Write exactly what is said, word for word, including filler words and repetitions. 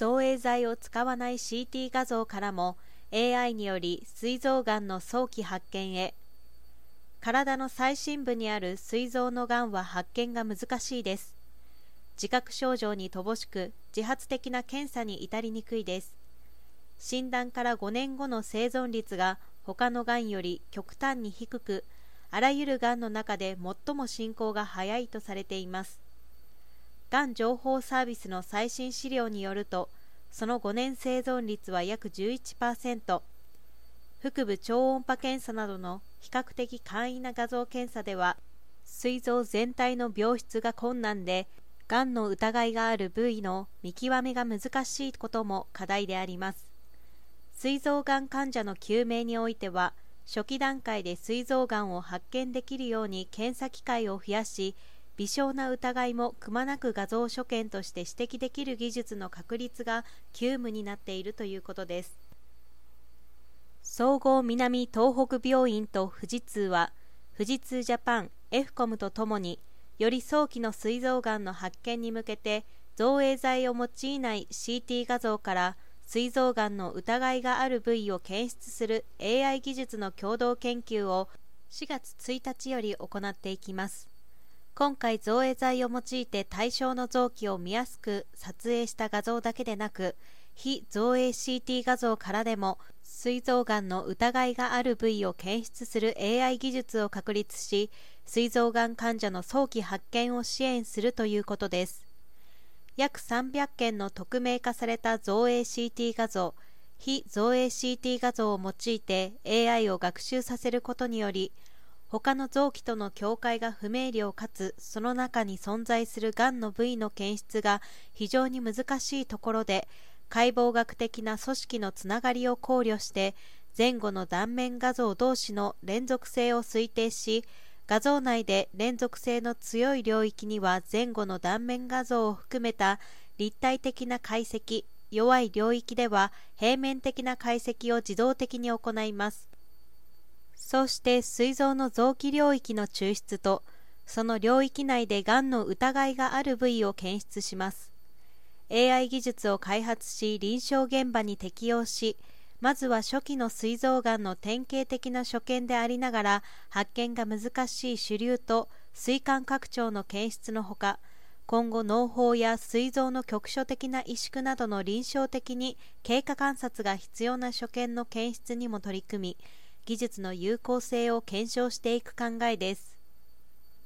造影剤を使わない シーティー 画像からも エーアイ により膵臓がんの早期発見へ。体の最深部にある膵臓のがんは発見が難しいです。自覚症状に乏しく、自発的な検査に至りにくいです。診断からごねんごの生存率が他のがんより極端に低く、あらゆるがんの中で最も進行が早いとされています。がん情報サービスの最新資料によると、そのごねん生存率は約 じゅういちパーセント、腹部超音波検査などの比較的簡易な画像検査では、膵臓全体の病出が困難で、がんの疑いがある部位の見極めが難しいことも課題であります。膵臓がん患者の救命においては、初期段階で膵臓がんを発見できるように検査機会を増やし、微小な疑いもくまなく画像所見として指摘できる技術の確立が急務になっているということです。総合南東北病院と富士通は、富士通ジャパン、エフコム とともに、より早期の膵臓がんの発見に向けて、造影剤を用いない シーティー 画像から膵臓がんの疑いがある部位を検出する エーアイ 技術の共同研究をしがつついたちより行っていきます。今回、造影剤を用いて対象の臓器を見やすく撮影した画像だけでなく、非造影 シーティー 画像からでも膵臓がんの疑いがある部位を検出する エーアイ 技術を確立し、膵臓がん患者の早期発見を支援するということです。約さんびゃっけんの匿名化された造影 シーティー 画像、非造影 シーティー 画像を用いて エーアイ を学習させることにより、他の臓器との境界が不明瞭かつ、その中に存在するがんの部位の検出が非常に難しいところで、解剖学的な組織のつながりを考慮して、前後の断面画像同士の連続性を推定し、画像内で連続性の強い領域には前後の断面画像を含めた立体的な解析、弱い領域では平面的な解析を自動的に行います。そうして膵臓の臓器領域の抽出と、その領域内でがんの疑いがある部位を検出します。エーアイ 技術を開発し臨床現場に適用し、まずは初期の膵臓がんの典型的な所見でありながら、発見が難しい腫瘤と膵管拡張の検出のほか、今後脳胞や膵臓の局所的な萎縮などの臨床的に経過観察が必要な所見の検出にも取り組み、技術の有効性を検証していく考えです。